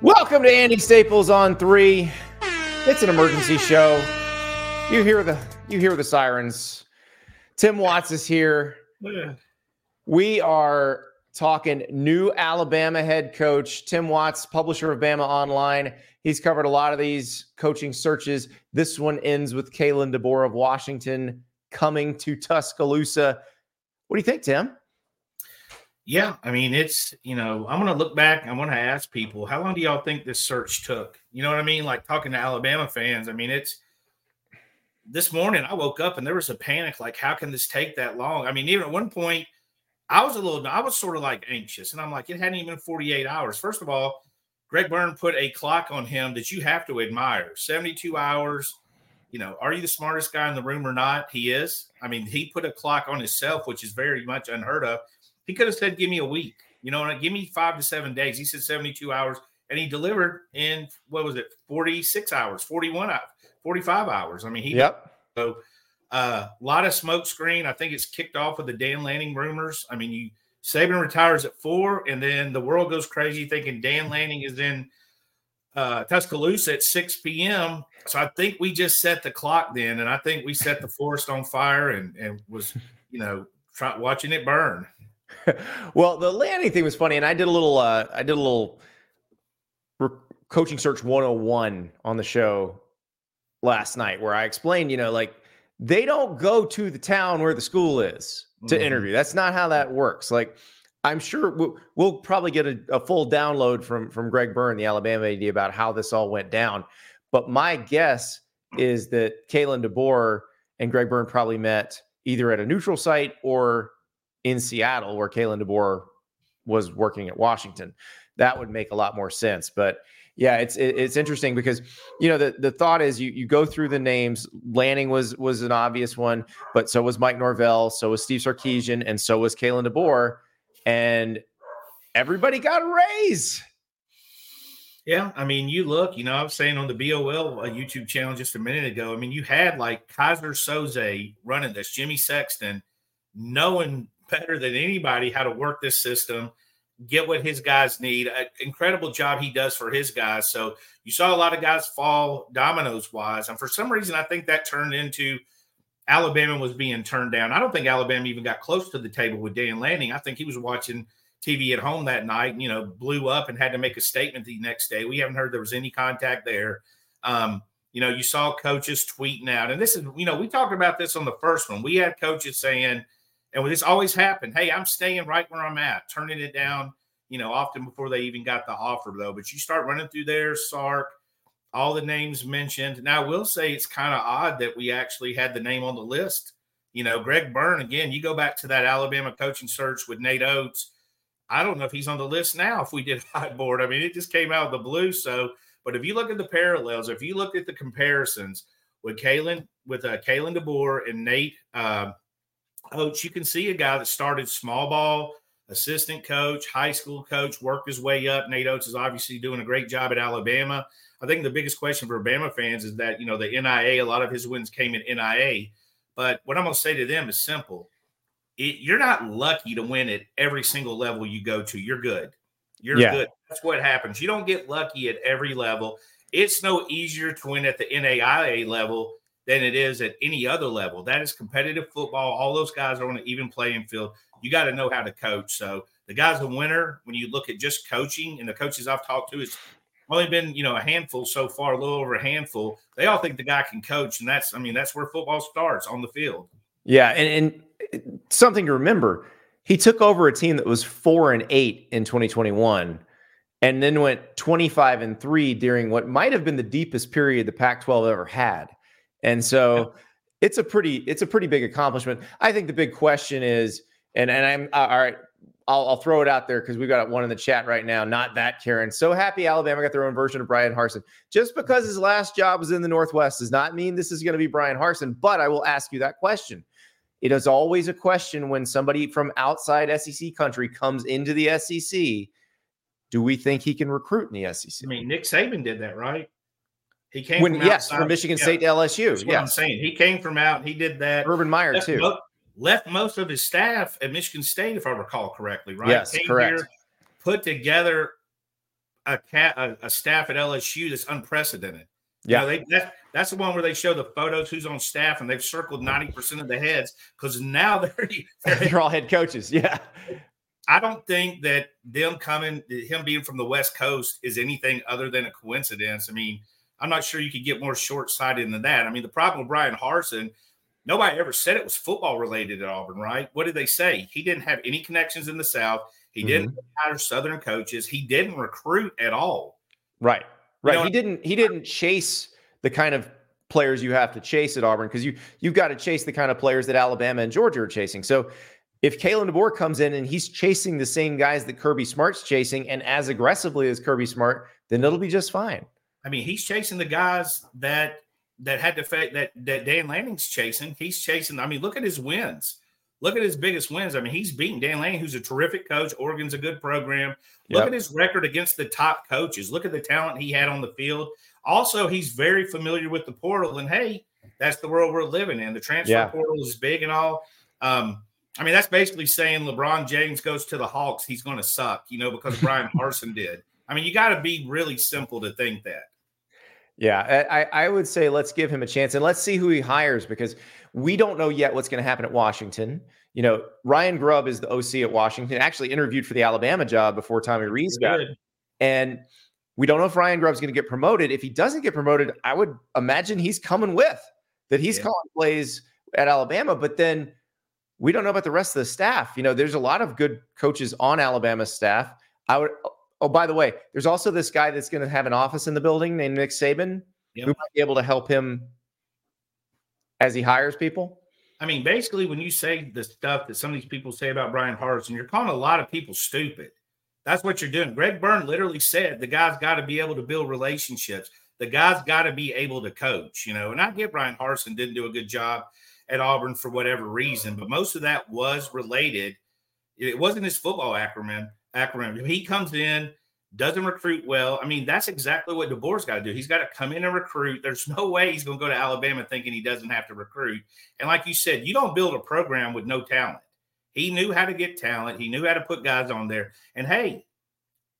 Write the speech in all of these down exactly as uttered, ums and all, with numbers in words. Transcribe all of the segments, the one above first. Welcome to Andy Staples on three. It's an emergency show. You hear the you hear the sirens. Tim Watts is here. Yeah. We are talking new Alabama head coach Tim Watts, publisher of Bama Online. He's covered a lot of these coaching searches. This one ends with Kalen DeBoer of Washington coming to Tuscaloosa. What do you think, Tim? Yeah, I mean, it's, you know, I'm going to look back. I want to ask people, how long do y'all think this search took? You know what I mean? Like talking to Alabama fans, I mean, it's this morning I woke up and there was a panic. Like, how can this take that long? I mean, even at one point I was a little, I was sort of like anxious and I'm like, it hadn't even been forty-eight hours. First of all, Greg Byrne put a clock on him that you have to admire. seventy-two hours. You know, are you the smartest guy in the room or not? He is. I mean, he put a clock on himself, which is very much unheard of. He could have said, give me a week, you know, and give me five to seven days. He said seventy-two hours, and he delivered in, what was it, forty-six hours, forty-one hours, forty-five hours. I mean, he yep. So a uh, lot of smoke screen. I think it's kicked off with the Dan Lanning rumors. I mean, you Saban retires at four, and then the world goes crazy thinking Dan Lanning is in uh, Tuscaloosa at six p.m. So I think we just set the clock then, and I think we set the forest on fire and, and was, you know, try, watching it burn. Well, the Lanning thing was funny, and I did a little, uh, I did a little re- coaching search one oh one on the show last night, where I explained, you know, like they don't go to the town where the school is to mm-hmm. interview. That's not how that works. Like, I'm sure we'll, we'll probably get a, a full download from from Greg Byrne, the Alabama A D, about how this all went down. But my guess is that Kalen DeBoer and Greg Byrne probably met either at a neutral site or in Seattle, where Kalen DeBoer was working at Washington. That would make a lot more sense. But yeah, it's it's interesting because, you know, the, the thought is you you go through the names. Lanning was was an obvious one, but so was Mike Norvell, so was Steve Sarkisian, and so was Kalen DeBoer, and everybody got a raise. Yeah, I mean, you look, you know, I was saying on the B O L YouTube channel just a minute ago, I mean, you had like Kaiser Soze running this, Jimmy Sexton, knowing better than anybody how to work this system, get what his guys need. An incredible job he does for his guys. So you saw a lot of guys fall dominoes-wise. And for some reason, I think that turned into Alabama was being turned down. I don't think Alabama even got close to the table with Dan Lanning. I think he was watching T V at home that night and, you know, blew up and had to make a statement the next day. We haven't heard there was any contact there. Um, you know, you saw coaches tweeting out. And this is, you know, we talked about this on the first one. We had coaches saying, and this always happened, hey, I'm staying right where I'm at, turning it down, you know, often before they even got the offer, though. But you start running through there, Sark, all the names mentioned. Now, I will say it's kind of odd that we actually had the name on the list. You know, Greg Byrne, again, you go back to that Alabama coaching search with Nate Oates. I don't know if he's on the list now if we did hot board. I mean, it just came out of the blue. So, but if you look at the parallels, if you look at the comparisons with Kalen, with uh, Kalen DeBoer and Nate uh, Oates, you can see a guy that started small ball, assistant coach, high school coach, worked his way up. Nate Oates is obviously doing a great job at Alabama. I think the biggest question for Bama fans is that, you know, the N I A, a lot of his wins came in N I A. But what I'm going to say to them is simple. It, you're not lucky to win at every single level you go to. You're good. You're yeah. good. That's what happens. You don't get lucky at every level. It's no easier to win at the N A I A level than it is at any other level. That is competitive football. All those guys are on an even playing field. You got to know how to coach. So the guy's a winner when you look at just coaching, and the coaches I've talked to, it's only been, you know, a handful so far, a little over a handful. They all think the guy can coach, and that's, I mean, that's where football starts, on the field. Yeah, and and – something to remember, he took over a team that was four and eight in twenty twenty-one and then went twenty-five and three during what might have been the deepest period the Pac twelve ever had. And so it's a pretty, it's a pretty big accomplishment. I think the big question is, and, and I'm all right, I'll, I'll throw it out there because we've got one in the chat right now. Not that Karen. So happy Alabama got their own version of Brian Harsin. Just because his last job was in the Northwest does not mean this is going to be Brian Harsin, but I will ask you that question. It is always a question when somebody from outside S E C country comes into the S E C. Do we think he can recruit in the S E C? I mean, Nick Saban did that, right? He came when, from yes, outside. From Michigan yeah. State to L S U. That's what yes. I'm saying. He came from out. He did that. Urban Meyer, left too. Mo- left most of his staff at Michigan State, if I recall correctly, right? Yes, came correct. Here, put together a, cat, a, a staff at L S U that's unprecedented. Yeah. You know, they, that, that's the one where they show the photos, who's on staff, and they've circled ninety percent of the heads because now they're, they're, they're all head coaches. Yeah. I don't think that them coming, him being from the West Coast is anything other than a coincidence. I mean, I'm not sure you could get more short-sighted than that. I mean, the problem with Brian Harsin, nobody ever said it was football-related at Auburn, right? What did they say? He didn't have any connections in the South. He mm-hmm. didn't hire Southern coaches. He didn't recruit at all. Right, right. You know, he didn't. He didn't chase the kind of players you have to chase at Auburn because you you've got to chase the kind of players that Alabama and Georgia are chasing. So if Kalen DeBoer comes in and he's chasing the same guys that Kirby Smart's chasing and as aggressively as Kirby Smart, then it'll be just fine. I mean, he's chasing the guys that that had to fa- that that Dan Lanning's chasing. He's chasing. I mean, look at his wins. Look at his biggest wins. I mean, he's beaten Dan Lanning, who's a terrific coach. Oregon's a good program. Look yep. at his record against the top coaches. Look at the talent he had on the field. Also, he's very familiar with the portal. And, hey, that's the world we're living in. The transfer yeah. portal is big and all. Um, I mean, that's basically saying LeBron James goes to the Hawks, he's going to suck, you know, because Brian Harsin did. I mean, you got to be really simple to think that. Yeah, I, I would say let's give him a chance and let's see who he hires because we don't know yet what's going to happen at Washington. You know, Ryan Grubb is the O C at Washington, actually interviewed for the Alabama job before Tommy Rees got it. And we don't know if Ryan Grubb's going to get promoted. If he doesn't get promoted, I would imagine he's coming with, that he's yeah. calling plays at Alabama. But then we don't know about the rest of the staff. You know, there's a lot of good coaches on Alabama's staff. I would... Oh, by the way, there's also this guy that's going to have an office in the building named Nick Saban yep. who might be able to help him as he hires people. I mean, basically, when you say the stuff that some of these people say about Brian Harsin, you're calling a lot of people stupid. That's what you're doing. Greg Byrne literally said the guy's got to be able to build relationships. The guy's got to be able to coach, you know. And I get Brian Harsin didn't do a good job at Auburn for whatever reason, but most of that was related. It wasn't his football acumen. Acronym. He comes in, doesn't recruit well. I mean, that's exactly what DeBoer's got to do. He's got to come in and recruit. There's no way he's going to go to Alabama thinking he doesn't have to recruit. And like you said, you don't build a program with no talent. He knew how to get talent. He knew how to put guys on there. And, hey,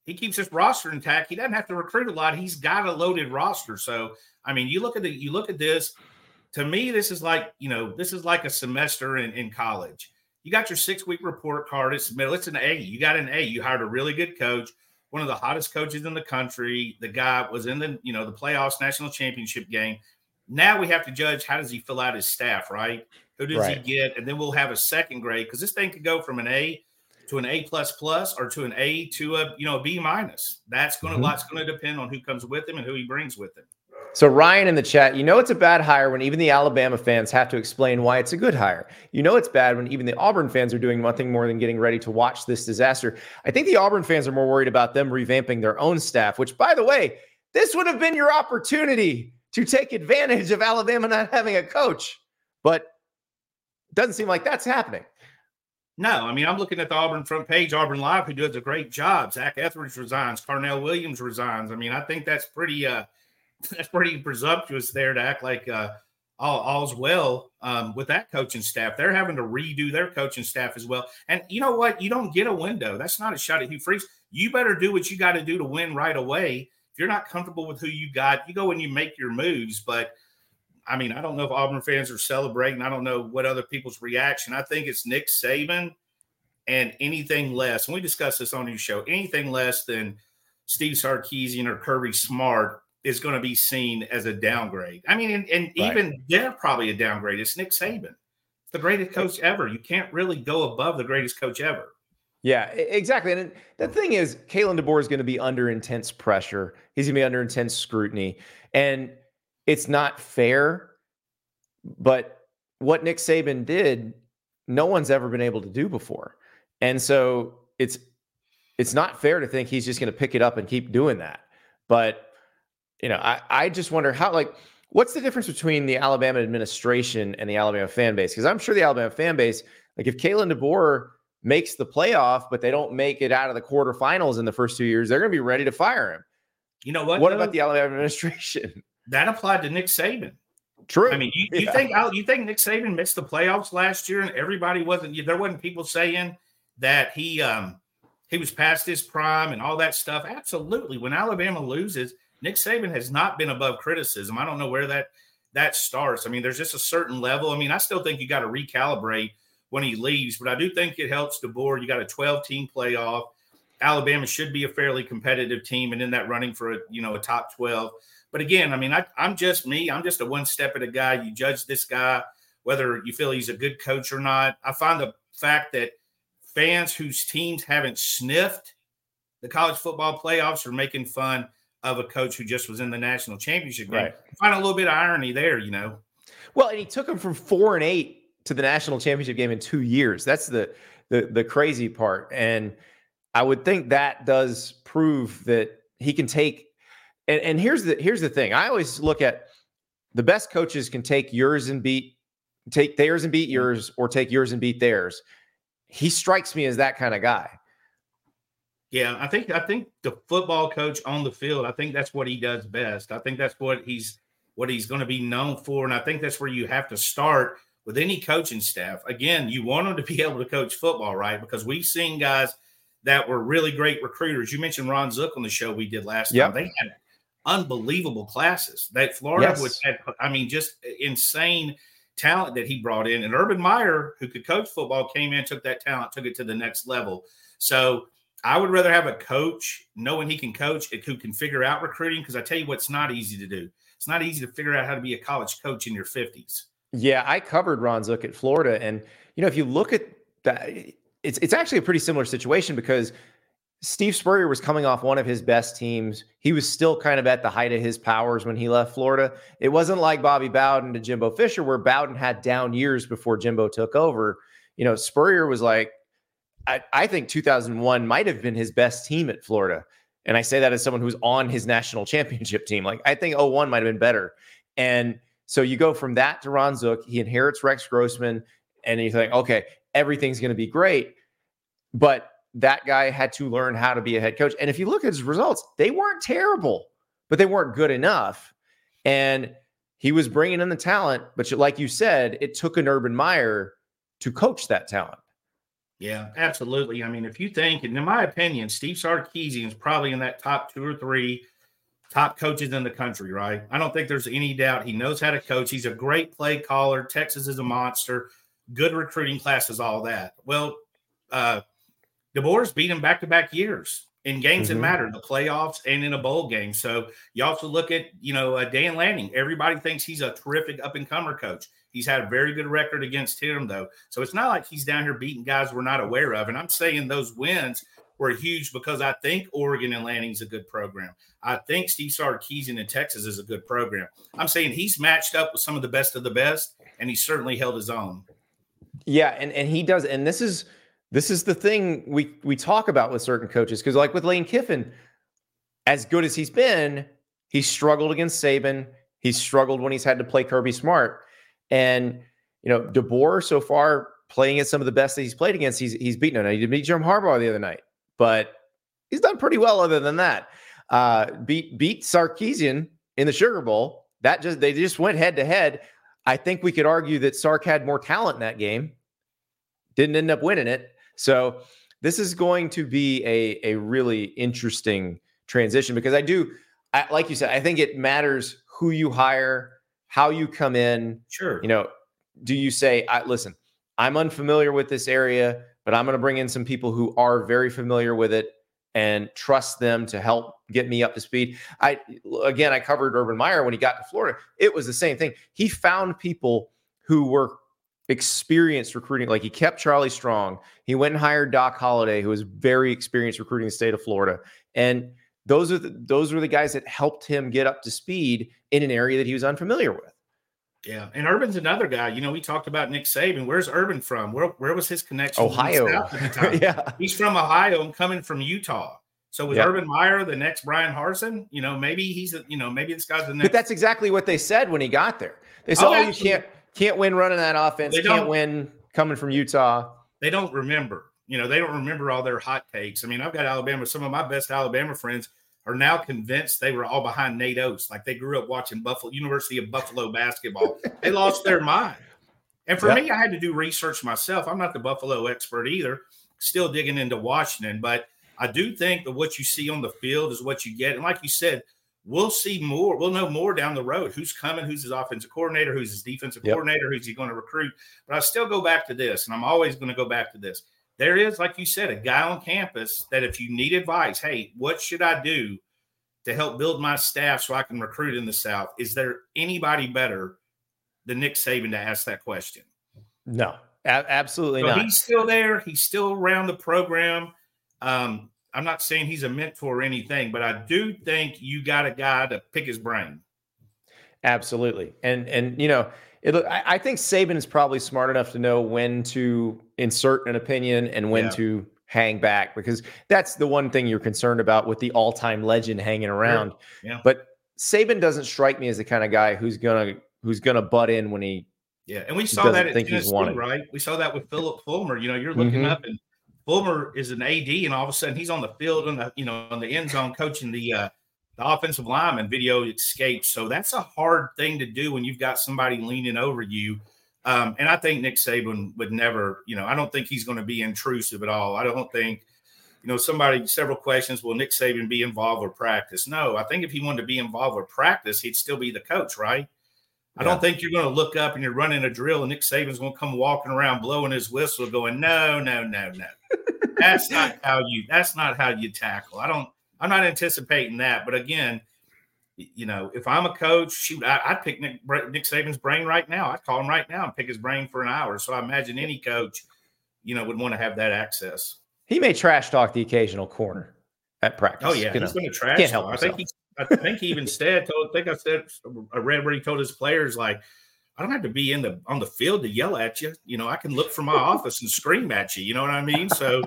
he keeps his roster intact. He doesn't have to recruit a lot. He's got a loaded roster. So, I mean, you look at the, you look at this. To me, this is like, you know, this is like a semester in, in college. You got your six-week report card. It's middle. It's an A. You got an A. You hired a really good coach, one of the hottest coaches in the country. The guy was in the, you know, the playoffs, national championship game. Now we have to judge how does he fill out his staff, right? Who does right. he get? And then we'll have a second grade because this thing could go from an A to an A plus plus or to an A to a, you know, a B minus. That's going to mm-hmm. lots going to depend on who comes with him and who he brings with him. So Ryan in the chat, you know it's a bad hire when even the Alabama fans have to explain why it's a good hire. You know it's bad when even the Auburn fans are doing nothing more than getting ready to watch this disaster. I think the Auburn fans are more worried about them revamping their own staff, which, by the way, this would have been your opportunity to take advantage of Alabama not having a coach. But it doesn't seem like that's happening. No, I mean, I'm looking at the Auburn front page, Auburn Live, who does a great job. Zach Etheridge resigns. Carnell Williams resigns. I mean, I think that's pretty uh, – that's pretty presumptuous there to act like uh, all, all's well um, with that coaching staff. They're having to redo their coaching staff as well. And you know what? You don't get a window. That's not a shot at Hugh Freeze. You better do what you got to do to win right away. If you're not comfortable with who you got, you go and you make your moves. But, I mean, I don't know if Auburn fans are celebrating. I don't know what other people's reaction. I think it's Nick Saban and anything less. And we discussed this on your show. Anything less than Steve Sarkisian or Kirby Smart is going to be seen as a downgrade. I mean, and, and right. even they're probably a downgrade. It's Nick Saban, the greatest coach ever. You can't really go above the greatest coach ever. Yeah, exactly. And the thing is, Kalen DeBoer is going to be under intense pressure. He's going to be under intense scrutiny. And it's not fair, but what Nick Saban did, no one's ever been able to do before. And so it's it's not fair to think he's just going to pick it up and keep doing that. But, you know, I, I just wonder how, like, what's the difference between the Alabama administration and the Alabama fan base? Because I'm sure the Alabama fan base, like if Kalen DeBoer makes the playoff, but they don't make it out of the quarterfinals in the first two years, they're going to be ready to fire him. You know what? What though? About the Alabama administration? That applied to Nick Saban. True. I mean, you, you yeah. think you think Nick Saban missed the playoffs last year, and everybody wasn't there. Wasn't people saying that he um, he was past his prime and all that stuff? Absolutely. When Alabama loses, Nick Saban has not been above criticism. I don't know where that that starts. I mean, there's just a certain level. I mean, I still think you got to recalibrate when he leaves, but I do think it helps DeBoer. You got a twelve-team playoff. Alabama should be a fairly competitive team, and in that running for a, you know, a top twelve. But again, I mean, I, I'm just me. I'm just a one step at a guy. You judge this guy whether you feel he's a good coach or not. I find the fact that fans whose teams haven't sniffed the college football playoffs are making fun of a coach who just was in the national championship game. Right. I find a little bit of irony there, you know. Well, and he took them from four and eight to the national championship game in two years. That's the the the crazy part. And I would think that does prove that he can take. And, and here's the here's the thing. I always look at the best coaches can take yours and beat take theirs and beat yours, or take yours and beat theirs. He strikes me as that kind of guy. Yeah, I think I think the football coach on the field, I think that's what he does best. I think that's what he's what he's going to be known for, and I think that's where you have to start with any coaching staff. Again, you want them to be able to coach football, right? Because we've seen guys that were really great recruiters. You mentioned Ron Zook on the show we did last yep. time. They had unbelievable classes that Florida yes. was had, I mean, just insane talent that he brought in. And Urban Meyer, who could coach football, came in, took that talent, took it to the next level. So I would rather have a coach knowing he can coach, who can figure out recruiting, because I tell you what's not easy to do. It's not easy to figure out how to be a college coach in your fifties. Yeah, I covered Ron Zook at Florida. And, you know, if you look at that, it's it's actually a pretty similar situation, because Steve Spurrier was coming off one of his best teams. He was still kind of at the height of his powers when he left Florida. It wasn't like Bobby Bowden to Jimbo Fisher, where Bowden had down years before Jimbo took over. You know, Spurrier was like, I, I think two thousand one might have been his best team at Florida. And I say that as someone who's on his national championship team. Like, I think oh one might have been better. And so you go from that to Ron Zook. He inherits Rex Grossman. And you think, okay, everything's going to be great. But that guy had to learn how to be a head coach. And if you look at his results, they weren't terrible, but they weren't good enough. And he was bringing in the talent, but like you said, it took an Urban Meyer to coach that talent. Yeah, absolutely. I mean, if you think, and in my opinion, Steve Sarkisian is probably in that top two or three top coaches in the country, right? I don't think there's any doubt he knows how to coach. He's a great play caller. Texas is a monster. Good recruiting classes, all that. Well, uh, DeBoer's beat him back-to-back years in games mm-hmm. that matter, the playoffs and in a bowl game. So you also look at, you know, uh, Dan Lanning. Everybody thinks he's a terrific up-and-comer coach. He's had a very good record against him, though. So it's not like he's down here beating guys we're not aware of. And I'm saying those wins were huge because I think Oregon and Lanning's a good program. I think Steve Sarkisian in Texas is a good program. I'm saying he's matched up with some of the best of the best, and he certainly held his own. Yeah, and, and he does. And this is – This is the thing we we talk about with certain coaches, because like with Lane Kiffin, as good as he's been, he struggled against Saban. He's struggled when he's had to play Kirby Smart. And, you know, DeBoer so far playing at some of the best that he's played against, he's he's beaten him. Now, he did beat Jim Harbaugh the other night, but he's done pretty well other than that. Uh, beat beat Sarkisian in the Sugar Bowl. That just they just went head to head. I think we could argue that Sark had more talent in that game. Didn't end up winning it. So this is going to be a, a really interesting transition, because I do, I, like you said, I think it matters who you hire, how you come in. Sure. You know, do you say, I, listen, I'm unfamiliar with this area, but I'm going to bring in some people who are very familiar with it and trust them to help get me up to speed. I, again, I covered Urban Meyer when he got to Florida. It was the same thing. He found people who were experienced recruiting. Like, he kept Charlie Strong. He went and hired Doc Holliday, who was very experienced recruiting the state of Florida. And those are the, those were the guys that helped him get up to speed in an area that he was unfamiliar with. Yeah, and Urban's another guy. You know, we talked about Nick Saban. Where's Urban from? Where where was his connection? Ohio. Yeah, he's from Ohio and coming from Utah. So with yeah. Urban Meyer, the next Brian Harsin, you know, maybe he's, you know, maybe this guy's the next. But that's exactly what they said when he got there. They said, oh, oh you can't can't win running that offense. They can't win coming from Utah. They don't remember. You know, they don't remember all their hot takes. I mean, I've got Alabama. Some of my best Alabama friends are now convinced they were all behind Nate Oates. Like they grew up watching Buffalo, University of Buffalo basketball. They lost their mind. And for yep. me, I had to do research myself. I'm not the Buffalo expert either. Still digging into Washington. But I do think that what you see on the field is what you get. And like you said, we'll see more. We'll know more down the road. Who's coming, who's his offensive coordinator, who's his defensive yep. coordinator, who's he going to recruit. But I still go back to this, and I'm always going to go back to this. There is, like you said, a guy on campus that if you need advice, hey, what should I do to help build my staff so I can recruit in the South? Is there anybody better than Nick Saban to ask that question? No, a- absolutely so not. He's still there. He's still around the program. Um, I'm not saying he's a mentor or anything, but I do think you got a guy to pick his brain. Absolutely. And, and you know, It, I think Saban is probably smart enough to know when to insert an opinion and when yeah. to hang back, because that's the one thing you're concerned about with the all-time legend hanging around. Yeah. Yeah. But Saban doesn't strike me as the kind of guy who's gonna who's gonna butt in when he yeah. And we saw that at Tennessee, right? We saw that with Philip Fulmer. You know, you're looking mm-hmm. up, and Fulmer is an A D, and all of a sudden he's on the field on the you know on the end zone coaching the. Uh, The offensive lineman video escapes. So that's a hard thing to do when you've got somebody leaning over you. Um, and I think Nick Saban would never, you know, I don't think he's going to be intrusive at all. I don't think, you know, somebody, several questions, will Nick Saban be involved with practice? No, I think if he wanted to be involved with practice, he'd still be the coach, right? Yeah. I don't think you're going to look up and you're running a drill and Nick Saban's going to come walking around blowing his whistle going, no, no, no, no. That's not how you, that's not how you tackle. I don't, I'm not anticipating that, but again, you know, if I'm a coach, shoot, I, I'd pick Nick, Nick Saban's brain right now. I'd call him right now and pick his brain for an hour. So I imagine any coach, you know, would want to have that access. He may trash talk the occasional corner at practice. Oh yeah, you he's going to trash can't help talk. I think he, I think he even said, told, I think I said, I read where he told his players, like, I don't have to be in the on the field to yell at you. You know, I can look from my office and scream at you. You know what I mean? So.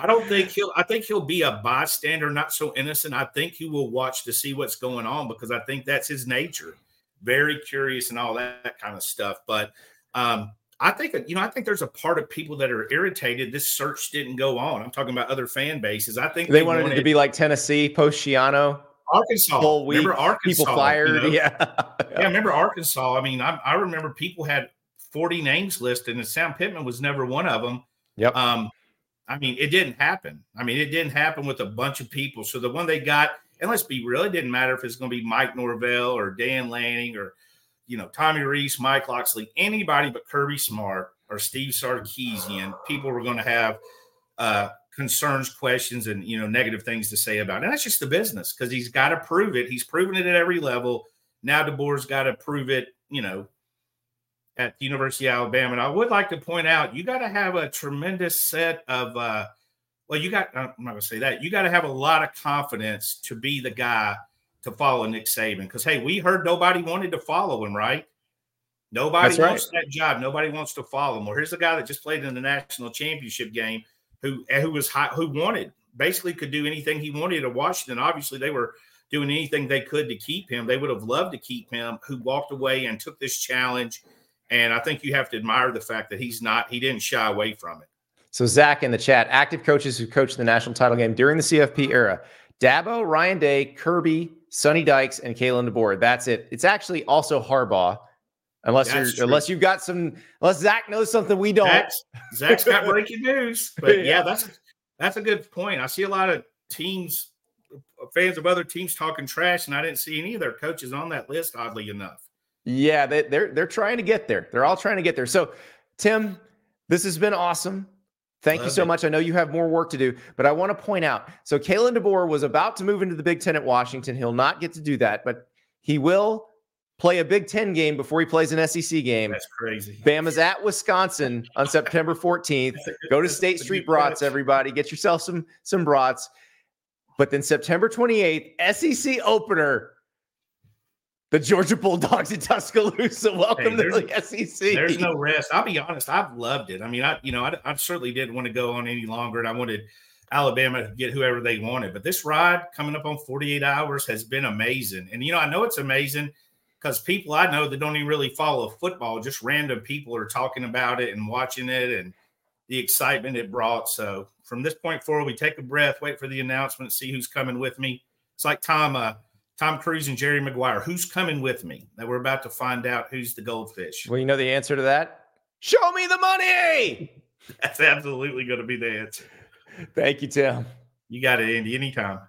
I don't think he'll – I think he'll be a bystander, not so innocent. I think he will watch to see what's going on, because I think that's his nature, very curious and all that, that kind of stuff. But um, I think – you know, I think there's a part of people that are irritated this search didn't go on. I'm talking about other fan bases. I think – They, they wanted, wanted it to be like Tennessee, post-Shiano. Arkansas. Whole week, remember Arkansas. People fired. You know? Yeah. Yeah, remember Arkansas. I mean, I, I remember people had forty names listed, and Sam Pittman was never one of them. Yep. Um, I mean, it didn't happen. I mean, it didn't happen with a bunch of people. So the one they got, and let's be real, it didn't matter if it's going to be Mike Norvell or Dan Lanning or, you know, Tommy Rees, Mike Locksley, anybody but Kirby Smart or Steve Sarkisian. People were going to have uh, concerns, questions, and, you know, negative things to say about it. And that's just the business, because he's got to prove it. He's proven it at every level. Now DeBoer's got to prove it, you know, at the University of Alabama. And I would like to point out, you got to have a tremendous set of, uh, well, you got, I'm not going to say that. You got to have a lot of confidence to be the guy to follow Nick Saban. Because, hey, we heard nobody wanted to follow him, right? Nobody That's wants right. that job. Nobody wants to follow him. Well, here's a guy that just played in the national championship game who, who was high, who wanted, basically could do anything he wanted at Washington. Obviously, they were doing anything they could to keep him. They would have loved to keep him, who walked away and took this challenge. And I think you have to admire the fact that he's not, he didn't shy away from it. So Zach in the chat, active coaches who coached the national title game during the C F P era: Dabo, Ryan Day, Kirby, Sonny Dykes, and Kalen DeBoer. That's it. It's actually also Harbaugh, unless That's you're, true. unless you've got some, unless Zach knows something we don't. Zach's, Zach's got breaking news, but yeah, that's, that's a good point. I see a lot of teams, fans of other teams talking trash, and I didn't see any of their coaches on that list, oddly enough. Yeah, they, they're they're trying to get there. They're all trying to get there. So, Tim, this has been awesome. Thank Love you so it. much. I know you have more work to do, but I want to point out. So, Kalen DeBoer was about to move into the Big Ten at Washington. He'll not get to do that, but he will play a Big Ten game before he plays an S E C game. That's crazy. Bama's at Wisconsin on September fourteenth. Good, Go to State Street Brats, everybody. Get yourself some some brats. But then September twenty-eighth, S E C opener. The Georgia Bulldogs in Tuscaloosa. Welcome hey, to the S E C. There's no rest. I'll be honest. I've loved it. I mean, I you know, I, I certainly didn't want to go on any longer, and I wanted Alabama to get whoever they wanted. But this ride coming up on forty-eight hours has been amazing. And, you know, I know it's amazing because people I know that don't even really follow football, just random people are talking about it and watching it and the excitement it brought. So from this point forward, we take a breath, wait for the announcement, see who's coming with me. It's like Tom uh, Tom Cruise and Jerry Maguire. Who's coming with me? That we're about to find out who's the goldfish. Well, you know the answer to that? Show me the money! That's absolutely going to be the answer. Thank you, Tim. You got it, Andy, anytime.